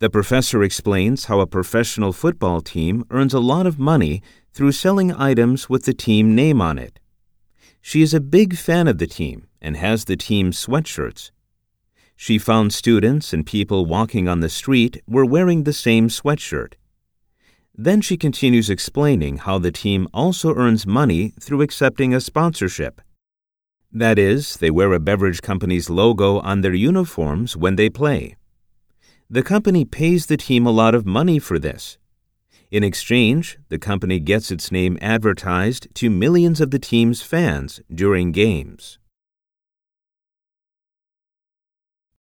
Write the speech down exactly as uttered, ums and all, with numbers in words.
The professor explains how a professional football team earns a lot of money through selling items with the team name on it. She is a big fan of the team and has the team's sweatshirts. She found students and people walking on the street were wearing the same sweatshirt. Then she continues explaining how the team also earns money through accepting a sponsorship. That is, they wear a beverage company's logo on their uniforms when they play.The company pays the team a lot of money for this. In exchange, the company gets its name advertised to millions of the team's fans during games.